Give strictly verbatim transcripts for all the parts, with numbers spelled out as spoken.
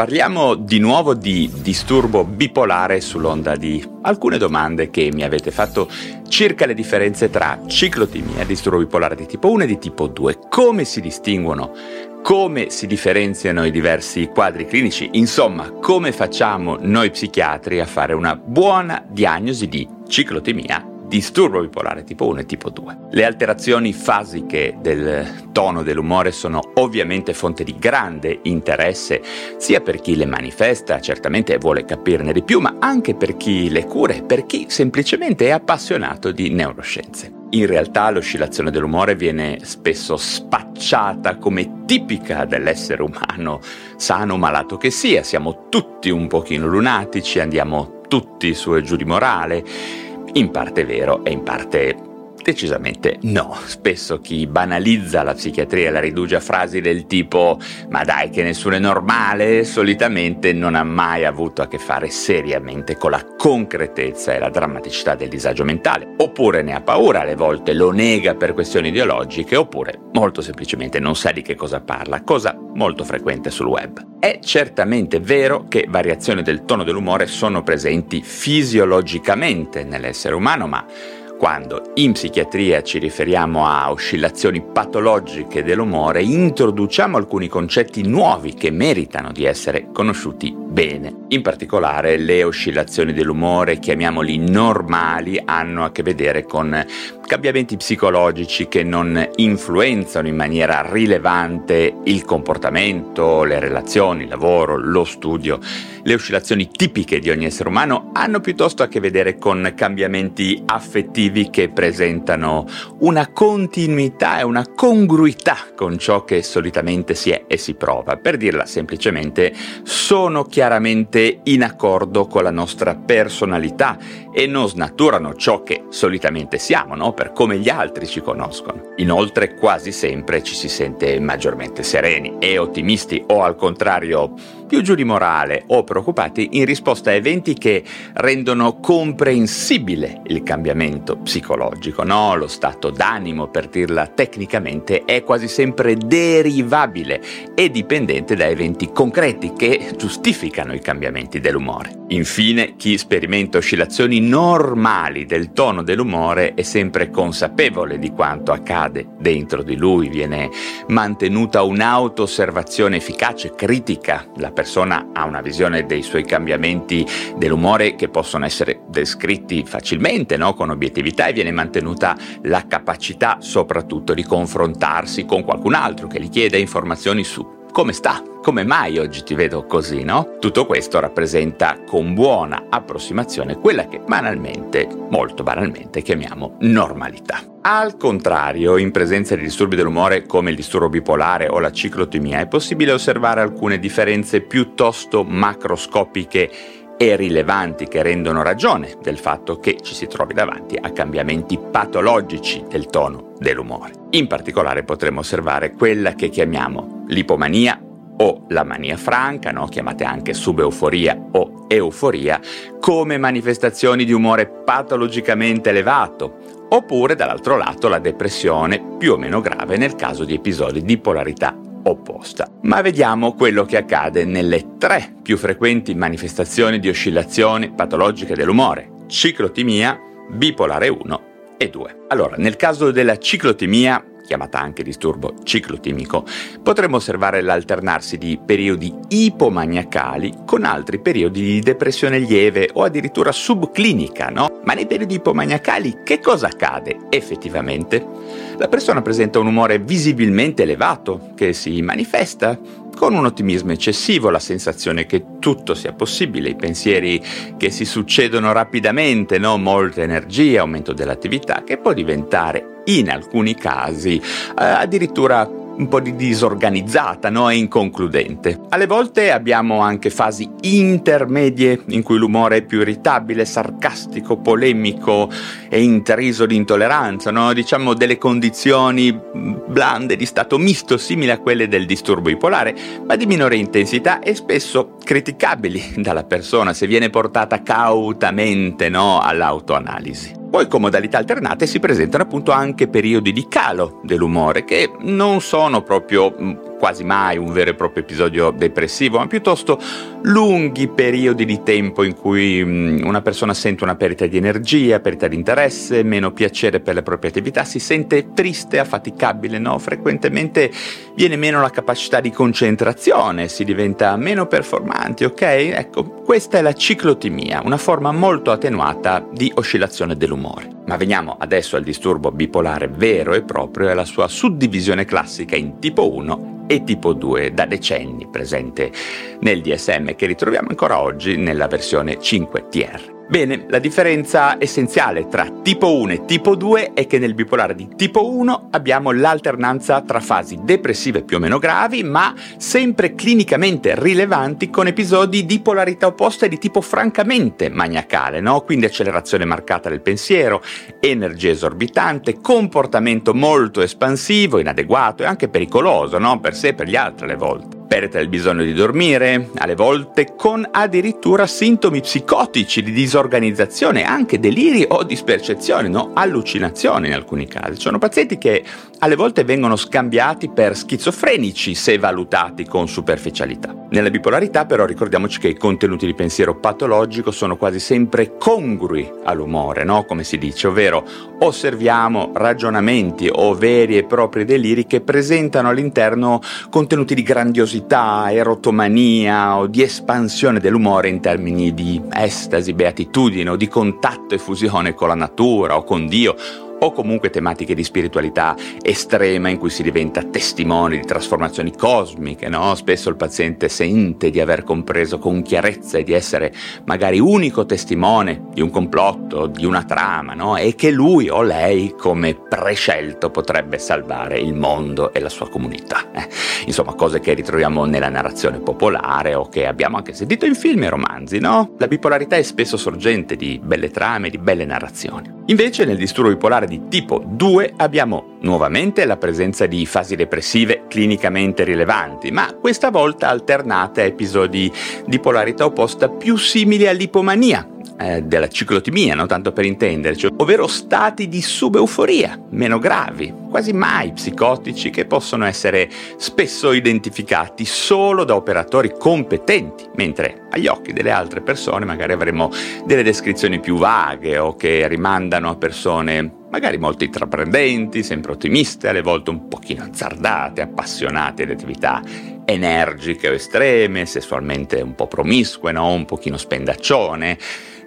Parliamo di nuovo di disturbo bipolare sull'onda di alcune domande che mi avete fatto circa le differenze tra ciclotimia, disturbo bipolare di tipo uno e di tipo due, come si distinguono, come si differenziano i diversi quadri clinici, insomma come facciamo noi psichiatri a fare una buona diagnosi di ciclotimia, disturbo bipolare tipo uno e tipo due. Le alterazioni fasiche del tono dell'umore sono ovviamente fonte di grande interesse sia per chi le manifesta, certamente vuole capirne di più, ma anche per chi le cura e per chi semplicemente è appassionato di neuroscienze. In realtà l'oscillazione dell'umore viene spesso spacciata come tipica dell'essere umano, sano o malato che sia, siamo tutti un pochino lunatici, andiamo tutti su e giù di morale. In parte vero e in parte decisamente no. Spesso chi banalizza la psichiatria la riduce a frasi del tipo «ma dai che nessuno è normale» solitamente non ha mai avuto a che fare seriamente con la concretezza e la drammaticità del disagio mentale, oppure ne ha paura, alle volte lo nega per questioni ideologiche, oppure molto semplicemente non sa di che cosa parla, cosa molto frequente sul web. È certamente vero che variazioni del tono dell'umore sono presenti fisiologicamente nell'essere umano, ma quando in psichiatria ci riferiamo a oscillazioni patologiche dell'umore, introduciamo alcuni concetti nuovi che meritano di essere conosciuti bene. In particolare, le oscillazioni dell'umore, chiamiamoli normali, hanno a che vedere con cambiamenti psicologici che non influenzano in maniera rilevante il comportamento, le relazioni, il lavoro, lo studio. Le oscillazioni tipiche di ogni essere umano hanno piuttosto a che vedere con cambiamenti affettivi che presentano una continuità e una congruità con ciò che solitamente si è e si prova. Per dirla semplicemente, sono chiaramente in accordo con la nostra personalità e non snaturano ciò che solitamente siamo, no? Per come gli altri ci conoscono. Inoltre, quasi sempre ci si sente maggiormente sereni e ottimisti o, al contrario, più giù di morale o preoccupati in risposta a eventi che rendono comprensibile il cambiamento psicologico, no? Lo stato d'animo, per dirla tecnicamente, è quasi sempre derivabile e dipendente da eventi concreti che giustificano i cambiamenti dell'umore. Infine, chi sperimenta oscillazioni normali del tono dell'umore è sempre consapevole di quanto accade dentro di lui, viene mantenuta un'auto-osservazione efficace, critica. La persona ha una visione dei suoi cambiamenti dell'umore che possono essere descritti facilmente, no? Con obiettività, e viene mantenuta la capacità soprattutto di confrontarsi con qualcun altro che gli chieda informazioni su come sta, come mai oggi ti vedo così, no? Tutto questo rappresenta con buona approssimazione quella che banalmente, molto banalmente, chiamiamo normalità. Al contrario, in presenza di disturbi dell'umore come il disturbo bipolare o la ciclotimia è possibile osservare alcune differenze piuttosto macroscopiche e rilevanti che rendono ragione del fatto che ci si trovi davanti a cambiamenti patologici del tono dell'umore. In particolare potremo osservare quella che chiamiamo l'ipomania o la mania franca, no? Chiamate anche subeuforia o euforia, come manifestazioni di umore patologicamente elevato, oppure dall'altro lato la depressione più o meno grave nel caso di episodi di polarità opposta. Ma vediamo quello che accade nelle tre più frequenti manifestazioni di oscillazioni patologiche dell'umore: ciclotimia, bipolare uno e due. Allora, nel caso della ciclotimia, chiamata anche disturbo ciclotimico, potremo osservare l'alternarsi di periodi ipomaniacali con altri periodi di depressione lieve o addirittura subclinica, no? Ma nei periodi ipomaniacali che cosa accade effettivamente? La persona presenta un umore visibilmente elevato che si manifesta con un ottimismo eccessivo, la sensazione che tutto sia possibile, i pensieri che si succedono rapidamente, no? Molta energia, aumento dell'attività, che può diventare in alcuni casi eh, addirittura un po' di disorganizzata, no? E inconcludente. Alle volte abbiamo anche fasi intermedie in cui l'umore è più irritabile, sarcastico, polemico e intriso di intolleranza, no? Diciamo delle condizioni blande di stato misto simili a quelle del disturbo bipolare, ma di minore intensità e spesso criticabili dalla persona se viene portata cautamente, no? All'autoanalisi. Poi con modalità alternate si presentano appunto anche periodi di calo dell'umore che non sono proprio quasi mai un vero e proprio episodio depressivo, ma piuttosto lunghi periodi di tempo in cui una persona sente una perdita di energia, perdita di interesse, meno piacere per le proprie attività, si sente triste, affaticabile, no? Frequentemente viene meno la capacità di concentrazione, si diventa meno performanti, ok? Ecco, questa è la ciclotimia, una forma molto attenuata di oscillazione dell'umore. Ma veniamo adesso al disturbo bipolare vero e proprio e alla sua suddivisione classica in tipo uno e tipo due, da decenni presente nel D S M, che ritroviamo ancora oggi nella versione cinque T R. Bene, la differenza essenziale tra tipo uno e tipo due è che nel bipolare di tipo uno abbiamo l'alternanza tra fasi depressive più o meno gravi, ma sempre clinicamente rilevanti, con episodi di polarità opposta e di tipo francamente maniacale, no? Quindi accelerazione marcata del pensiero, energia esorbitante, comportamento molto espansivo, inadeguato e anche pericoloso, no? Per sé e per gli altri alle volte. Perdita del bisogno di dormire, alle volte con addirittura sintomi psicotici di disorganizzazione, anche deliri o dispercezione, no? Allucinazioni in alcuni casi. Sono pazienti che alle volte vengono scambiati per schizofrenici se valutati con superficialità. Nella bipolarità però ricordiamoci che i contenuti di pensiero patologico sono quasi sempre congrui all'umore, no? Come si dice, ovvero osserviamo ragionamenti o veri e propri deliri che presentano all'interno contenuti di grandiosità, erotomania o di espansione dell'umore in termini di estasi, beatitudine o di contatto e fusione con la natura o con Dio, o comunque tematiche di spiritualità estrema in cui si diventa testimoni di trasformazioni cosmiche, no? Spesso il paziente sente di aver compreso con chiarezza e di essere magari unico testimone di un complotto, di una trama, no? E che lui o lei come prescelto potrebbe salvare il mondo e la sua comunità. Eh? Insomma, cose che ritroviamo nella narrazione popolare o che abbiamo anche sentito in film e romanzi, no? La bipolarità è spesso sorgente di belle trame, di belle narrazioni. Invece nel disturbo bipolare di tipo due abbiamo nuovamente la presenza di fasi depressive clinicamente rilevanti, ma questa volta alternate a episodi di polarità opposta più simili all'ipomania, eh, della ciclotimia, no? Tanto per intenderci, ovvero stati di subeuforia, meno gravi, quasi mai psicotici, che possono essere spesso identificati solo da operatori competenti, mentre agli occhi delle altre persone magari avremo delle descrizioni più vaghe o che rimandano a persone magari molto intraprendenti, sempre ottimiste, alle volte un pochino azzardate, appassionate di attività energiche o estreme, sessualmente un po' promiscue, no? Un pochino spendaccione,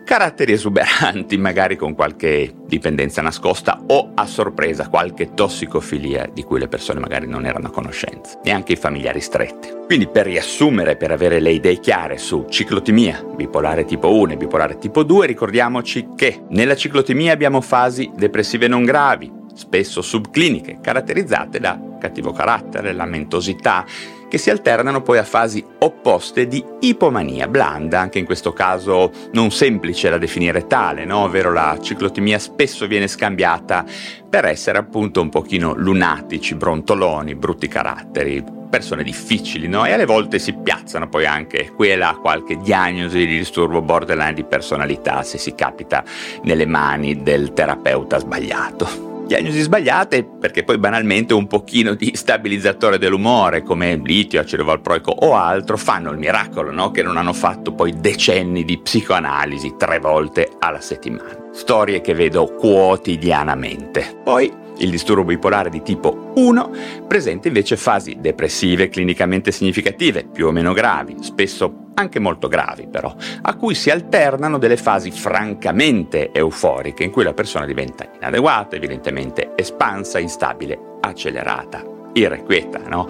caratteri esuberanti, magari con qualche dipendenza nascosta o a sorpresa qualche tossicofilia di cui le persone magari non erano a conoscenza, neanche i familiari stretti. Quindi per riassumere, per avere le idee chiare su ciclotimia, bipolare tipo uno e bipolare tipo due, ricordiamoci che nella ciclotimia abbiamo fasi depressive non gravi, spesso subcliniche, caratterizzate da cattivo carattere, lamentosità, che si alternano poi a fasi opposte di ipomania blanda, anche in questo caso non semplice da definire tale, no? Ovvero la ciclotimia spesso viene scambiata per essere appunto un pochino lunatici, brontoloni, brutti caratteri, persone difficili, no? E alle volte si piazzano poi anche qui e là qualche diagnosi di disturbo borderline di personalità se si capita nelle mani del terapeuta sbagliato. Diagnosi sbagliate perché poi banalmente un pochino di stabilizzatore dell'umore come litio, acido valproico o altro fanno il miracolo, no? Che non hanno fatto poi decenni di psicoanalisi tre volte alla settimana. Storie che vedo quotidianamente. Poi il disturbo bipolare di tipo uno presenta invece fasi depressive clinicamente significative, più o meno gravi, spesso anche molto gravi però, a cui si alternano delle fasi francamente euforiche in cui la persona diventa inadeguata, evidentemente espansa, instabile, accelerata, irrequieta, no?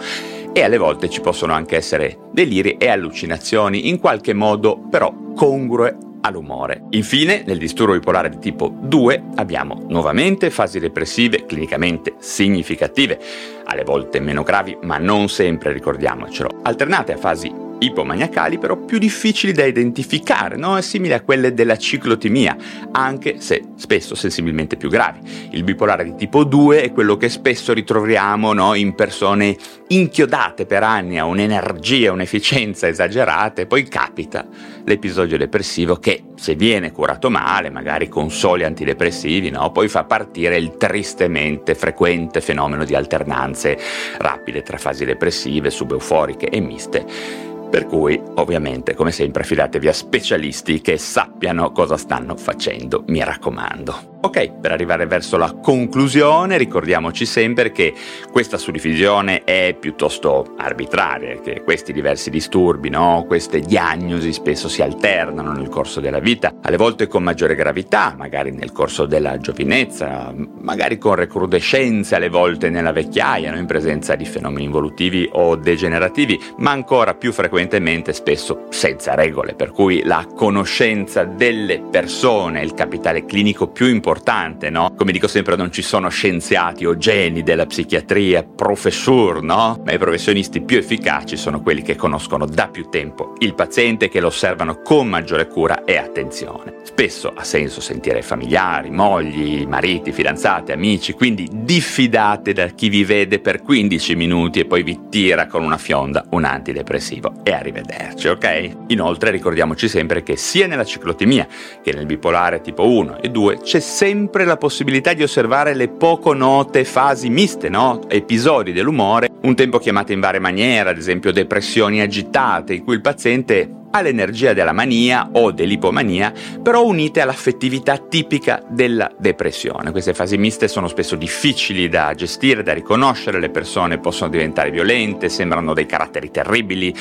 E alle volte ci possono anche essere deliri e allucinazioni, in qualche modo però congrue all'umore. Infine, nel disturbo bipolare di tipo due abbiamo nuovamente fasi depressive clinicamente significative, alle volte meno gravi, ma non sempre, ricordiamocelo, alternate a fasi ipomaniacali però più difficili da identificare, no? Simili a quelle della ciclotimia, anche se spesso sensibilmente più gravi. Il bipolare di tipo due è quello che spesso ritroviamo, no? In persone inchiodate per anni a un'energia, un'efficienza esagerate, poi capita l'episodio depressivo che, se viene curato male, magari con soli antidepressivi, no? Poi fa partire il tristemente frequente fenomeno di alternanze rapide tra fasi depressive, subeuforiche e miste. Per cui, ovviamente, come sempre, affidatevi a specialisti che sappiano cosa stanno facendo, mi raccomando. Ok, per arrivare verso la conclusione, ricordiamoci sempre che questa suddivisione è piuttosto arbitraria, che questi diversi disturbi, no, queste diagnosi spesso si alternano nel corso della vita, alle volte con maggiore gravità, magari nel corso della giovinezza, magari con recrudescenze alle volte nella vecchiaia, no, in presenza di fenomeni involutivi o degenerativi, ma ancora più frequenti spesso senza regole, per cui la conoscenza delle persone è il capitale clinico più importante, no? Come dico sempre, non ci sono scienziati o geni della psichiatria, professor, no? Ma i professionisti più efficaci sono quelli che conoscono da più tempo il paziente, che lo osservano con maggiore cura e attenzione. Spesso ha senso sentire familiari, mogli, mariti, fidanzate, amici, quindi diffidate da chi vi vede per quindici minuti e poi vi tira con una fionda un antidepressivo. E arrivederci, ok? Inoltre ricordiamoci sempre che sia nella ciclotimia che nel bipolare tipo uno e due c'è sempre la possibilità di osservare le poco note fasi miste, no? Episodi dell'umore, un tempo chiamate in varie maniere, ad esempio depressioni agitate, in cui il paziente ha l'energia della mania o dell'ipomania, però unite all'affettività tipica della depressione. Queste fasi miste sono spesso difficili da gestire, da riconoscere, le persone possono diventare violente, sembrano dei caratteri terribili,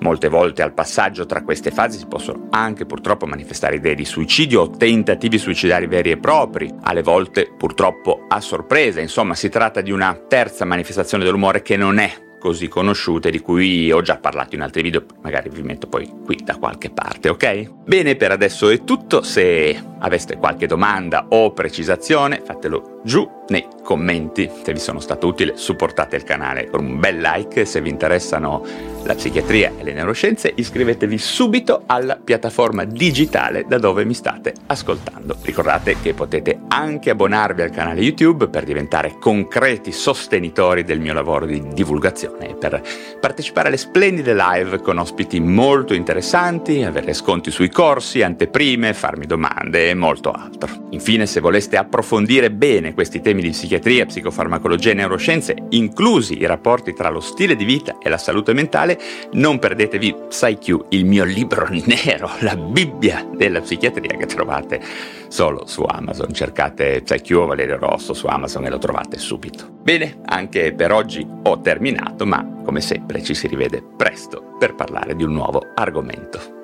molte volte al passaggio tra queste fasi si possono anche purtroppo manifestare idee di suicidio o tentativi suicidari veri e propri, alle volte purtroppo a sorpresa. Insomma, si tratta di una terza manifestazione dell'umore che non è così conosciute, di cui ho già parlato in altri video, magari vi metto poi qui da qualche parte, ok? Bene, per adesso è tutto. Se aveste qualche domanda o precisazione, fatelo giù nei commenti. Se vi sono stato utile, supportate il canale con un bel like. Se vi interessano la psichiatria e le neuroscienze, iscrivetevi subito alla piattaforma digitale da dove mi state ascoltando. Ricordate che potete anche abbonarvi al canale YouTube per diventare concreti sostenitori del mio lavoro di divulgazione e per partecipare alle splendide live con ospiti molto interessanti, avere sconti sui corsi, anteprime, farmi domande e molto altro. Infine, se voleste approfondire bene questi temi di psichiatria, psicofarmacologia e neuroscienze, inclusi i rapporti tra lo stile di vita e la salute mentale, non perdetevi PsyQ, il mio libro nero, la Bibbia della psichiatria, che trovate solo su Amazon. Cercate PsyQ o Valerio Rosso su Amazon e lo trovate subito. Bene, anche per oggi ho terminato, ma come sempre ci si rivede presto per parlare di un nuovo argomento.